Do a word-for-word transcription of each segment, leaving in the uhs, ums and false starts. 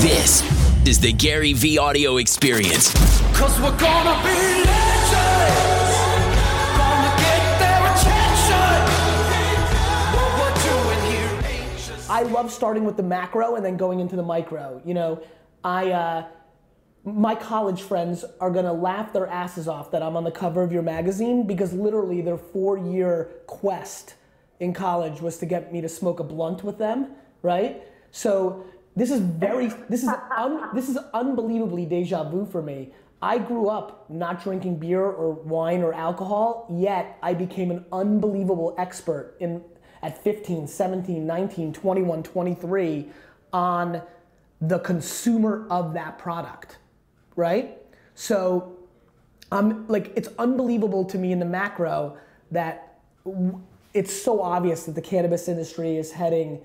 This is the Gary V Audio Experience. 'Cause we're gonna be legends. I love starting with the macro and then going into the micro. You know, I, uh, my college friends are gonna laugh their asses off that I'm on the cover of your magazine because literally their four-year quest in college was to get me to smoke a blunt with them, right? So this is very, this is un, this is unbelievably deja vu for me. I grew up not drinking beer or wine or alcohol, yet I became an unbelievable expert in. At fifteen, seventeen, nineteen, twenty-one, twenty-three on the consumer of that product, right? So I'm like, it's unbelievable to me in the macro that w- it's so obvious that the cannabis industry is heading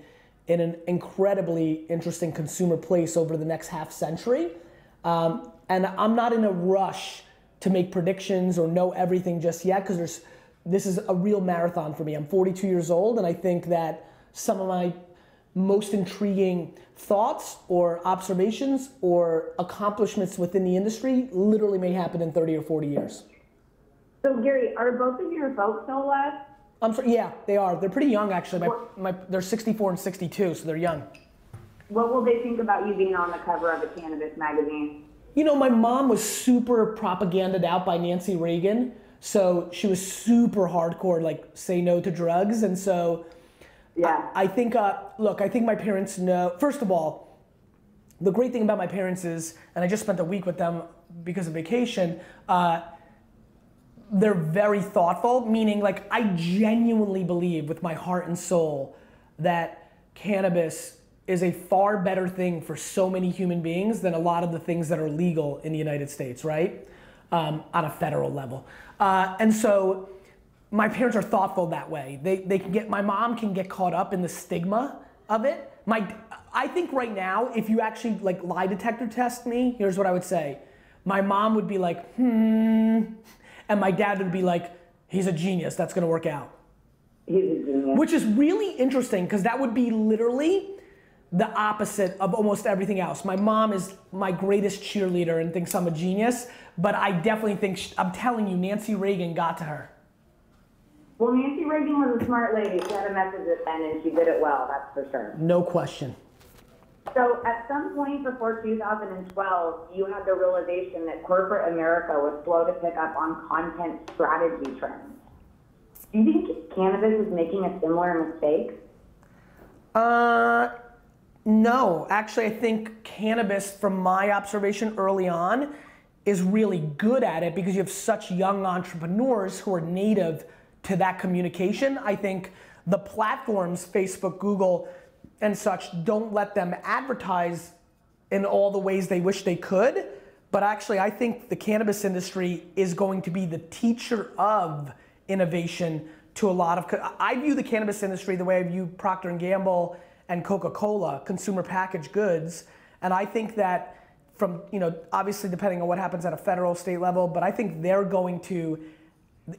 in an incredibly interesting consumer place over the next half century. Um, and I'm not in a rush to make predictions or know everything just yet because there's This is a real marathon for me. I'm forty-two years old, and I think that some of my most intriguing thoughts or observations or accomplishments within the industry literally may happen in thirty or forty years. So, Gary, are both of your folks still alive? I'm sorry, yeah, they are. They're pretty young, actually. My, my, they're sixty-four and sixty-two, so they're young. What will they think about you being on the cover of a cannabis magazine? You know, my mom was super propaganded out by Nancy Reagan. So she was super hardcore, like say no to drugs. And so yeah. I, I think, uh, look, I think my parents know, first of all, the great thing about my parents is, and I just spent a week with them because of vacation, uh, they're very thoughtful, meaning like I genuinely believe with my heart and soul that cannabis is a far better thing for so many human beings than a lot of the things that are legal in the United States, right? Um, on a federal level. Uh, and so my parents are thoughtful that way. They they can get, my mom can get caught up in the stigma of it. My I think right now, if you actually like lie detector test me, here's what I would say. My mom would be like, hmm, and my dad would be like, he's a genius, that's gonna work out. He's a genius. Which is really interesting because that would be literally the opposite of almost everything else. My mom is my greatest cheerleader and thinks I'm a genius, but I definitely think, she, I'm telling you, Nancy Reagan got to her. Well, Nancy Reagan was a smart lady. She had a message at the end and she did it well, that's for sure. No question. So at some point before two thousand twelve, you had the realization that corporate America was slow to pick up on content strategy trends. Do you think cannabis is making a similar mistake? Uh. No, actually I think cannabis, from my observation early on, is really good at it because you have such young entrepreneurs who are native to that communication. I think the platforms, Facebook, Google, and such, don't let them advertise in all the ways they wish they could, but actually I think the cannabis industry is going to be the teacher of innovation to a lot of, co- I view the cannabis industry the way I view Procter and Gamble and Coca-Cola, consumer packaged goods. And I think that from, you know, obviously depending on what happens at a federal, state level, but I think they're going to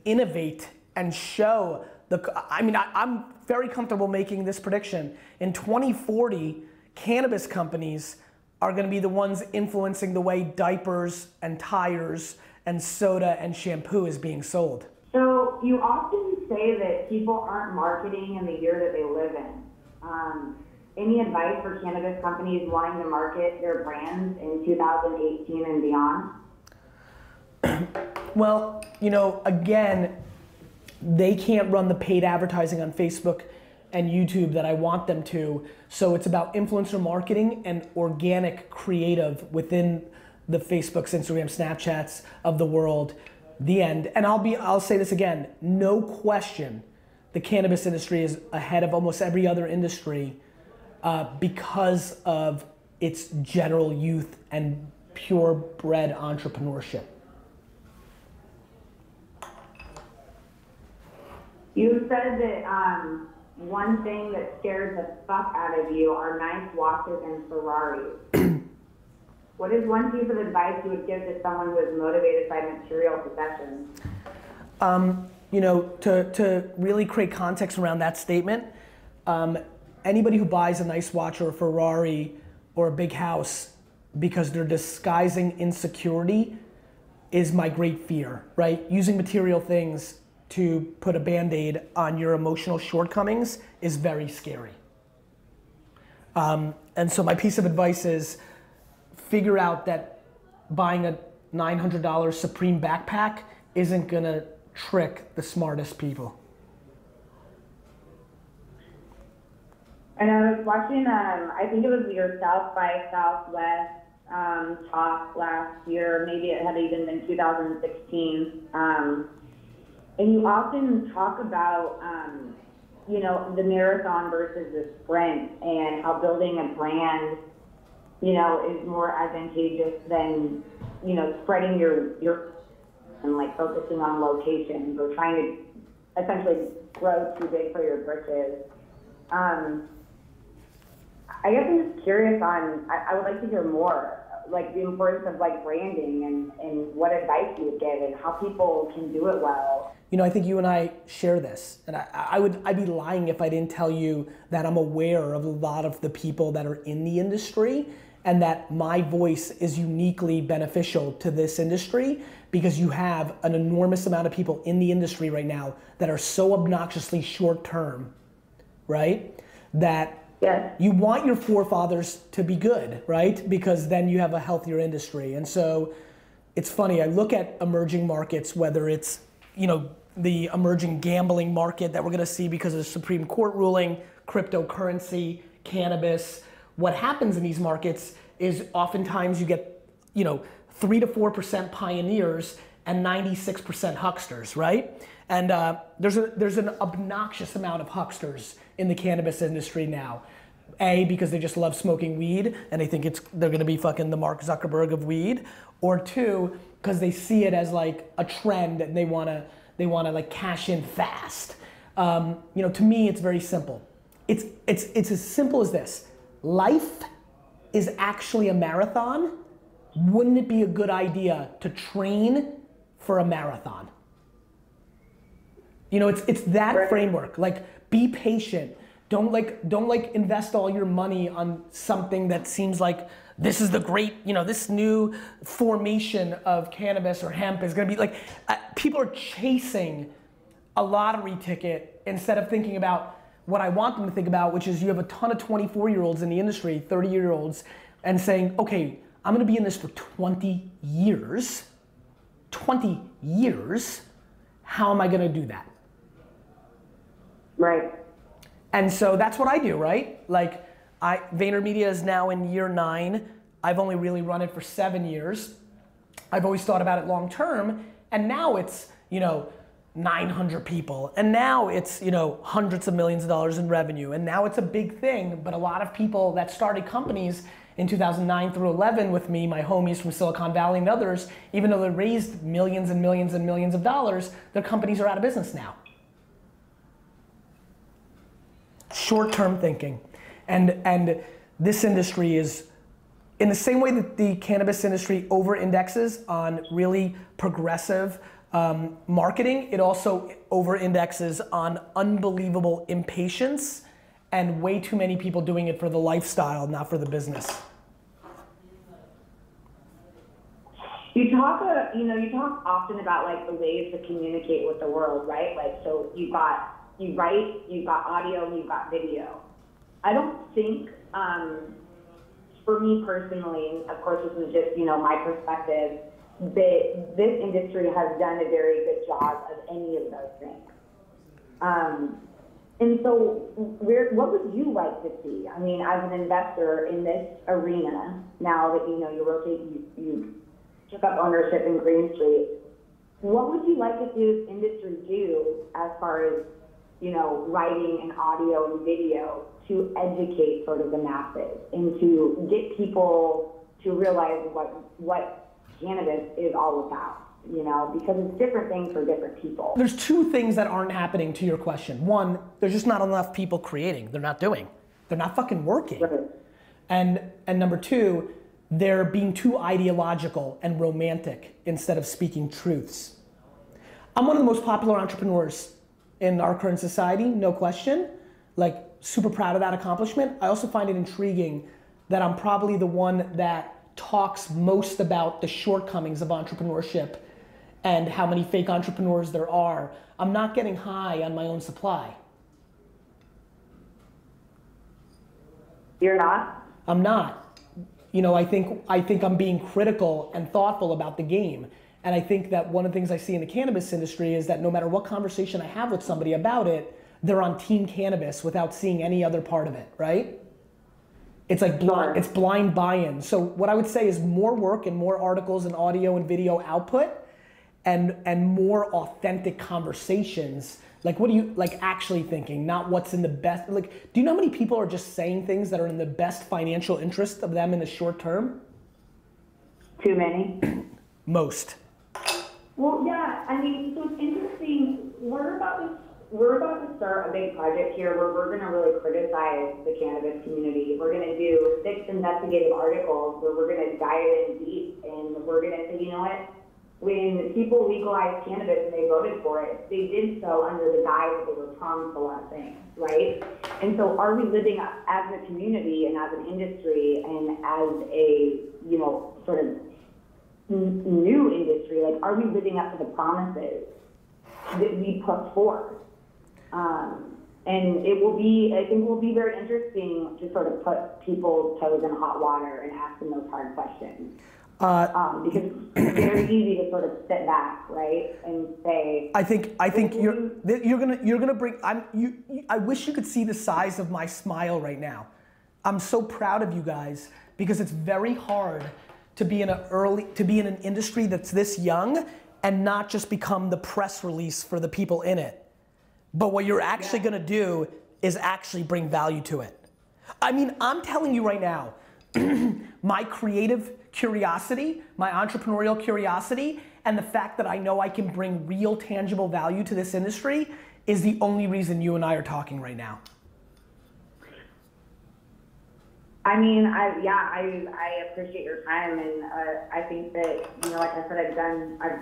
innovate and show the, I mean, I, I'm very comfortable making this prediction. In twenty forty, cannabis companies are gonna be the ones influencing the way diapers and tires and soda and shampoo is being sold. So you often say that people aren't marketing in the year that they live in. Um, any advice for cannabis companies wanting to market their brands in two thousand eighteen and beyond? Well, you know, again, they can't run the paid advertising on Facebook and YouTube that I want them to. So it's about influencer marketing and organic creative within the Facebooks, Instagram, Snapchats of the world, the end. And I'll be, I'll say this again, no question. The cannabis industry is ahead of almost every other industry uh, because of its general youth and purebred entrepreneurship. You said that um, one thing that scares the fuck out of you are nice watches and Ferraris. What is one piece of advice you would give to someone who is motivated by material possessions? Um, You know, to, to really create context around that statement, um, anybody who buys a nice watch or a Ferrari or a big house because they're disguising insecurity is my great fear, right? Using material things to put a Band-Aid on your emotional shortcomings is very scary. Um, and so my piece of advice is figure out that buying a nine hundred dollar Supreme backpack isn't gonna trick the smartest people. And I was watching, um, I think it was your South by Southwest um, talk last year, maybe it had even been two thousand sixteen. Um, and you often talk about, um, you know, the marathon versus the sprint and how building a brand, you know, is more advantageous than, you know, spreading your, your and like focusing on locations or trying to essentially grow too big for your britches. Um, I guess I'm just curious on, I, I would like to hear more, like the importance of like branding and, and what advice you would give and how people can do it well. You know, I think you and I share this, and I, I would, I'd be lying if I didn't tell you that I'm aware of a lot of the people that are in the industry and that my voice is uniquely beneficial to this industry because you have an enormous amount of people in the industry right now that are so obnoxiously short-term, right? That yeah. You want your forefathers to be good, right? Because then you have a healthier industry. And so it's funny, I look at emerging markets, whether it's, you know, the emerging gambling market that we're gonna see because of the Supreme Court ruling, cryptocurrency, cannabis. What happens in these markets is oftentimes you get, you know, three to four percent pioneers and ninety-six percent hucksters, right? And uh, there's a, there's an obnoxious amount of hucksters in the cannabis industry now. A, because they just love smoking weed and they think it's they're gonna be fucking the Mark Zuckerberg of weed, or two, because they see it as like a trend and they wanna they wanna like cash in fast. Um, you know, to me, it's very simple. It's it's it's as simple as this: life is actually a marathon. Wouldn't it be a good idea to train for a marathon? You know, it's it's that right. framework. Like, be patient. Don't like don't like invest all your money on something that seems like this is the great, you know, this new formation of cannabis or hemp is going to be like uh, people are chasing a lottery ticket instead of thinking about what I want them to think about, which is you have a ton of twenty-four-year-olds in the industry, thirty-year-olds, and saying, "Okay, I'm going to be in this for twenty years." twenty years. How am I going to do that? Right. And so that's what I do, right? Like, I VaynerMedia is now in year nine. I've only really run it for seven years. I've always thought about it long term, and now it's, you know, nine hundred people, and now it's, you know, hundreds of millions of dollars in revenue, and now it's a big thing. But a lot of people that started companies in two thousand nine through eleven with me, my homies from Silicon Valley and others, even though they raised millions and millions and millions of dollars, their companies are out of business now. Short-term thinking. And, and this industry is, in the same way that the cannabis industry over-indexes on really progressive um, marketing, it also over-indexes on unbelievable impatience and way too many people doing it for the lifestyle, not for the business. You talk, uh, you know, you talk often about like the ways to communicate with the world, right? Like, so you got, you write, you got audio, you got video. I don't think, um, for me personally, of course, this is just, you know, my perspective, that this industry has done a very good job of any of those things. Um, And so where, what would you like to see? I mean, as an investor in this arena, now that you know you rotate, you, you took up ownership in Green Street, what would you like to see this industry do as far as, you know, writing and audio and video to educate sort of the masses and to get people to realize what, what cannabis is all about? You know, because it's different things for different people. There's two things that aren't happening to your question. One, there's just not enough people creating. They're not doing. They're not fucking working. Right. And and number two, they're being too ideological and romantic instead of speaking truths. I'm one of the most popular entrepreneurs in our current society, no question. Like, super proud of that accomplishment. I also find it intriguing that I'm probably the one that talks most about the shortcomings of entrepreneurship and how many fake entrepreneurs there are. I'm not getting high on my own supply. You're not? I'm not. You know, I think, I think I'm being critical and thoughtful about the game. And I think that one of the things I see in the cannabis industry is that no matter what conversation I have with somebody about it, they're on team cannabis without seeing any other part of it, right? It's like blind, it's blind buy-in. So what I would say is more work and more articles and audio and video output and and more authentic conversations. Like what do you, like actually thinking, not what's in the best, like do you know how many people are just saying things that are in the best financial interest of them in the short term? Too many. Most. Well, yeah, I mean, so it's interesting, we're about to We're about to start a big project here where we're going to really criticize the cannabis community. We're going to do six investigative articles where we're going to dive in deep, and we're going to say, you know what, when people legalized cannabis and they voted for it, they did so under the guise that they were promised a lot of things, right? And so are we living up as a community and as an industry and as a, you know, sort of new industry, like are we living up to the promises that we put forth? Um, and it will be, I think it will be very interesting to sort of put people's toes in hot water and ask them those hard questions. Uh, um, because it's very easy to sort of sit back, right, and say. I think I think you're you're gonna you're gonna bring. I'm you, you. I wish you could see the size of my smile right now. I'm so proud of you guys because it's very hard to be in an early to be in an industry that's this young and not just become the press release for the people in it. But what you're actually gonna do is actually bring value to it. I mean, I'm telling you right now, my creative curiosity, my entrepreneurial curiosity, and the fact that I know I can bring real tangible value to this industry is the only reason you and I are talking right now. I mean, I, yeah, I, I appreciate your time, and uh, I think that, you know, like I said, I've done, I've,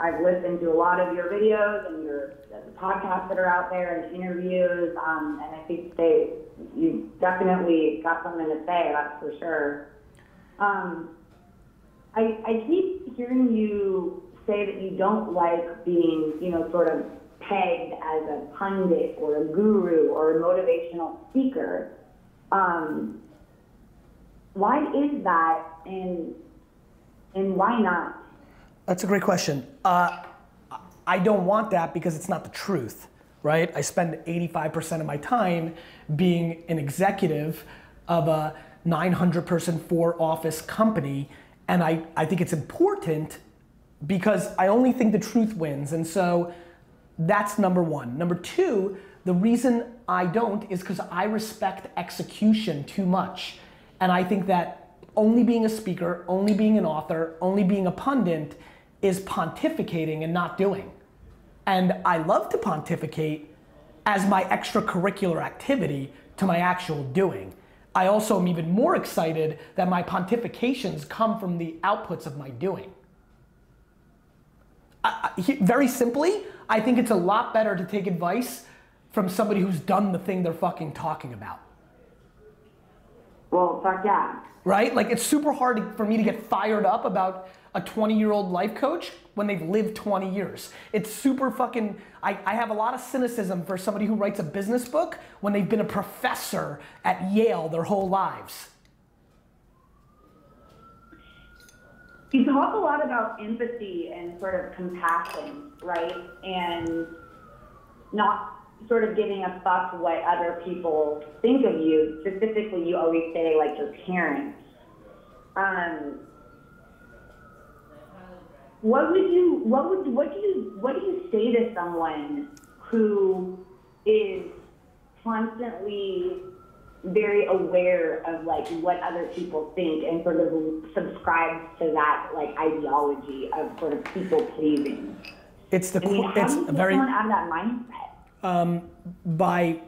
I've listened to a lot of your videos and your the podcasts that are out there and interviews, um, and I think they you definitely got something to say, that's for sure. Um, I, I keep hearing you say that you don't like being, you know, sort of pegged as a pundit or a guru or a motivational speaker. Um, why is that, and and why not? That's a great question. Uh, I don't want that because it's not the truth, right? I spend eighty-five percent of my time being an executive of a nine hundred person four office company, and I, I think it's important because I only think the truth wins, and so that's number one. Number two, the reason I don't is because I respect execution too much, and I think that only being a speaker, only being an author, only being a pundit is pontificating and not doing. And I love to pontificate as my extracurricular activity to my actual doing. I also am even more excited that my pontifications come from the outputs of my doing. I, I, very simply, I think it's a lot better to take advice from somebody who's done the thing they're fucking talking about. Well, fuck yeah. Right? Like it's super hard to, for me to get fired up about a twenty year old life coach when they've lived twenty years. It's super fucking, I, I have a lot of cynicism for somebody who writes a business book when they've been a professor at Yale their whole lives. You talk a lot about empathy and sort of compassion, right? And not sort of giving a fuck what other people think of you. Specifically, you always say like your parents. Um, what would you, what would, what do you, what do you say to someone who is constantly very aware of like what other people think and sort of subscribes to that like ideology of sort of people pleasing? It's the, I mean, it's a very, how do you get someone out of that mindset? Um, by,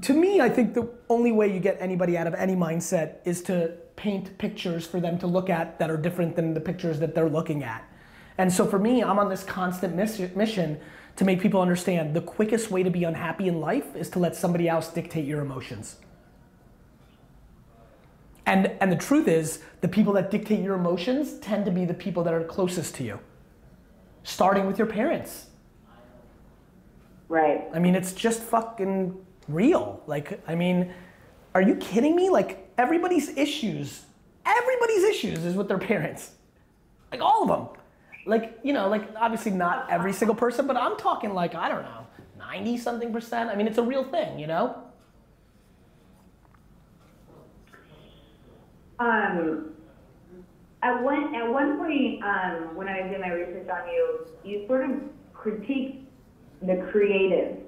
to me, I think the only way you get anybody out of any mindset is to paint pictures for them to look at that are different than the pictures that they're looking at. And so for me, I'm on this constant mission to make people understand the quickest way to be unhappy in life is to let somebody else dictate your emotions. And, and the truth is, the people that dictate your emotions tend to be the people that are closest to you, starting with your parents. Right. I mean, it's just fucking real. Like, I mean, are you kidding me? Like, everybody's issues, everybody's issues is with their parents. Like, all of them. Like, you know, like, obviously not every single person, but I'm talking like, I don't know, ninety something percent. I mean, it's a real thing, you know? Um, at one at one point, um, when I was doing my research on you, you sort of critiqued the creative,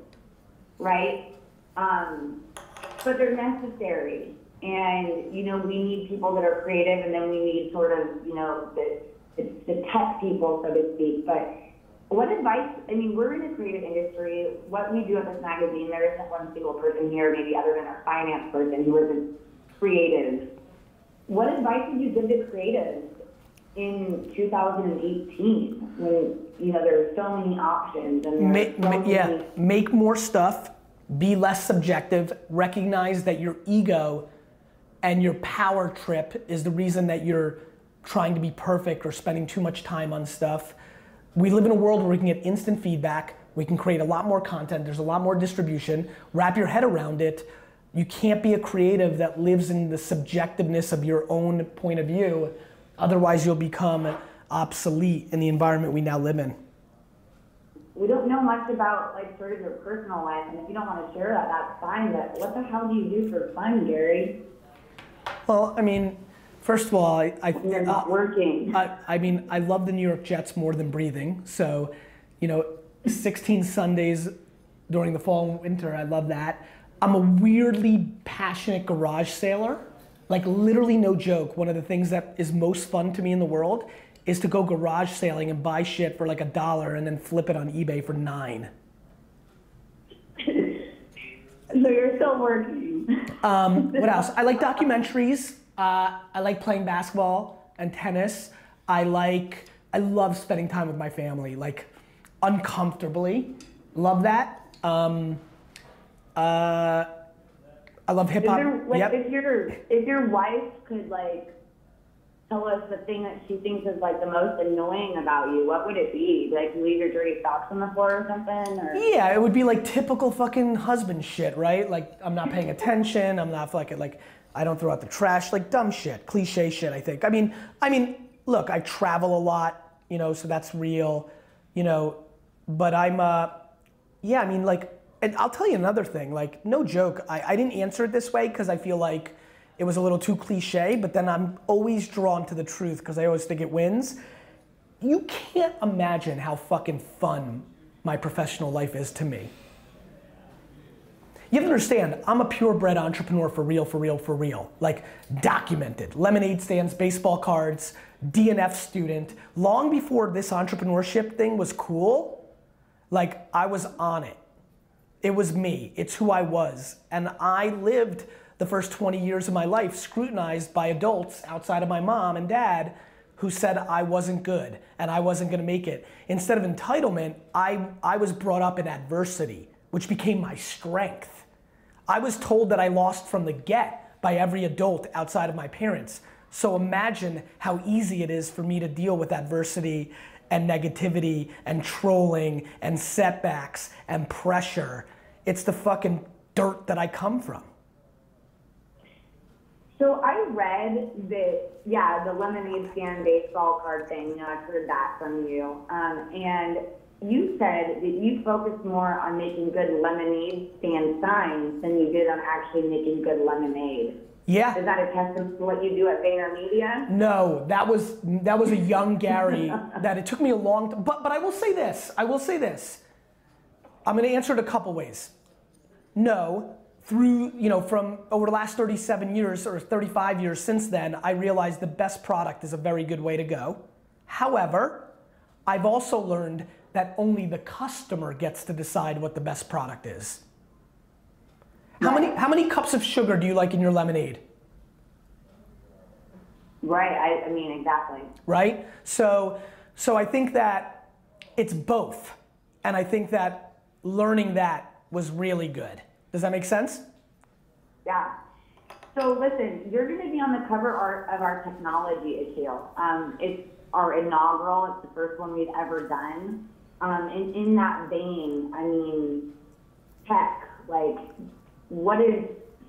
right? Um, but they're necessary, and you know we need people that are creative, and then we need sort of you know the the, the tech people, so to speak. But what advice? I mean, we're in the creative industry. What we do at this magazine, there isn't one single person here, maybe other than our finance person, who isn't creative. What advice would you give to creatives in two thousand eighteen when, you know, there are so many options and make, so many... Yeah, make more stuff, be less subjective, recognize that your ego and your power trip is the reason that you're trying to be perfect or spending too much time on stuff. We live in a world where we can get instant feedback, we can create a lot more content, there's a lot more distribution, wrap your head around it. You can't be a creative that lives in the subjectiveness of your own point of view. Otherwise, you'll become obsolete in the environment we now live in. We don't know much about like sort of your personal life, and if you don't want to share that, that's fine. But what the hell do you do for fun, Gary? Well, I mean, first of all, I I, You're not uh, working. I, I mean, I love the New York Jets more than breathing. So, you know, sixteen Sundays during the fall and winter, I love that. I'm a weirdly passionate garage sailor. Like literally no joke, one of the things that is most fun to me in the world is to go garage sailing and buy shit for like a dollar and then flip it on eBay for nine. So you're still working. Um, what else? I like documentaries. Uh, I like playing basketball and tennis. I like, I love spending time with my family, like uncomfortably. Love that. Um, Uh, I love hip hop. Is there, like, yep. if, your, if your wife could like tell us the thing that she thinks is like the most annoying about you, what would it be? Like you leave your dirty socks on the floor or something? Or? Yeah, it would be like typical fucking husband shit, right? Like I'm not paying attention. I'm not fucking like I don't throw out the trash. Like dumb shit, cliche shit. I think. I mean, I mean, look, I travel a lot, you know, so that's real, you know. But I'm, uh, yeah, I mean, like. And I'll tell you another thing, like, no joke, I, I didn't answer it this way because I feel like it was a little too cliche, but then I'm always drawn to the truth because I always think it wins. You can't imagine how fucking fun my professional life is to me. You have to understand, I'm a purebred entrepreneur for real, for real, for real. Like, documented. Lemonade stands, baseball cards, D N F student. Long before this entrepreneurship thing was cool, like, I was on it. It was me, it's who I was. And I lived the first twenty years of my life scrutinized by adults outside of my mom and dad who said I wasn't good and I wasn't gonna make it. Instead of entitlement, I, I was brought up in adversity, which became my strength. I was told that I lost from the get by every adult outside of my parents. So imagine how easy it is for me to deal with adversity and negativity and trolling and setbacks and pressure. It's the fucking dirt that I come from. So I read that, yeah, the lemonade stand baseball card thing, you know, I've heard that from you. Um, and you said that you focused more on making good lemonade stand signs than you did on actually making good lemonade. Yeah. Is that a testament to what you do at VaynerMedia? No, that was that was a young Gary that it took me a long time. But, but I will say this, I will say this. I'm gonna answer it a couple ways. No, through, you know, from over the last thirty-seven years or thirty-five years since then, I realized the best product is a very good way to go. However, I've also learned that only the customer gets to decide what the best product is. How many how many cups of sugar do you like in your lemonade? Right, I, I mean, exactly. Right? So, so I think that it's both. And I think that learning that was really good. Does that make sense? Yeah. So So listen, you're going to be on the cover art of our technology issue. Um, it's our inaugural. It's the first one we've ever done. Um, and in that vein, I mean, tech, like, what is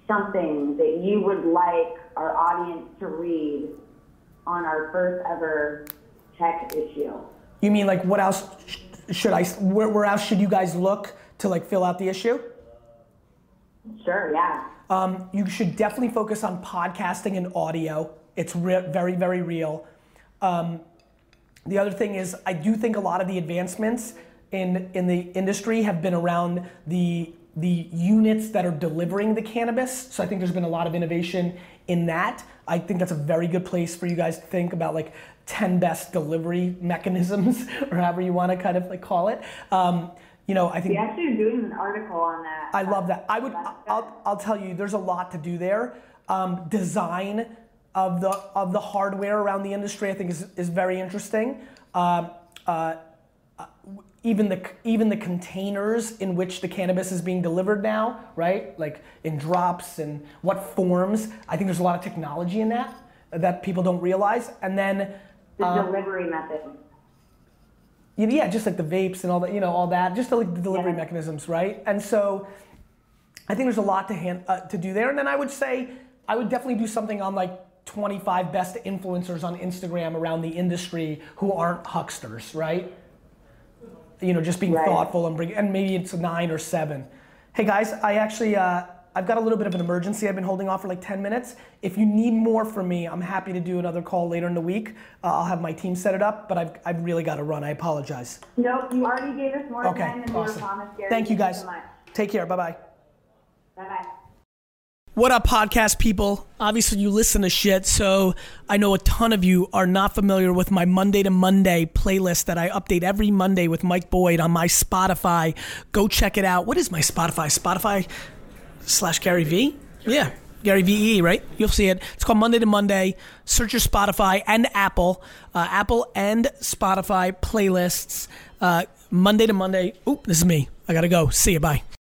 something that you would like our audience to read on our first ever tech issue? You mean like what else should I, where, where else should you guys look to like fill out the issue? Sure, yeah. Um, you should definitely focus on podcasting and audio. It's re- very, very real. Um, the other thing is, I do think a lot of the advancements in in the industry have been around the the units that are delivering the cannabis. So I think there's been a lot of innovation in that. I think that's a very good place for you guys to think about like ten best delivery mechanisms, or however you want to kind of like call it. Um, You know, I think we actually are doing an article on that. I love that. I would. I'll. I'll tell you. There's a lot to do there. Um, design of the of the hardware around the industry, I think, is is very interesting. Um, uh, even the even the containers in which the cannabis is being delivered now, right? Like in drops and what forms. I think there's a lot of technology in that that people don't realize. And then the um, delivery method. Yeah, just like the vapes and all that, you know, all that, just the, like the delivery yeah. mechanisms, right? And so, I think there's a lot to hand, uh, to do there. And then I would say, I would definitely do something on like twenty-five best influencers on Instagram around the industry who aren't hucksters, right? You know, just being right. thoughtful and bring, and maybe it's nine or seven. Hey guys, I actually, uh, I've got a little bit of an emergency. I've been holding off for like ten minutes. If you need more from me, I'm happy to do another call later in the week. Uh, I'll have my team set it up, but I've, I've really got to run. I apologize. No, you already gave us more okay, time than awesome. We were promised, Gary. Thank you guys. Thank you so much. Take care. Bye-bye. Bye-bye. What up, podcast people? Obviously, you listen to shit, so I know a ton of you are not familiar with my Monday to Monday playlist that I update every Monday with Mike Boyd on my Spotify. Go check it out. What is my Spotify? Spotify... slash Gary V? Yeah, Gary V E, right? You'll see it. It's called Monday to Monday. Search your Spotify and Apple, uh, Apple and Spotify playlists. Uh, Monday to Monday. Oop, this is me. I gotta go. See you. Bye.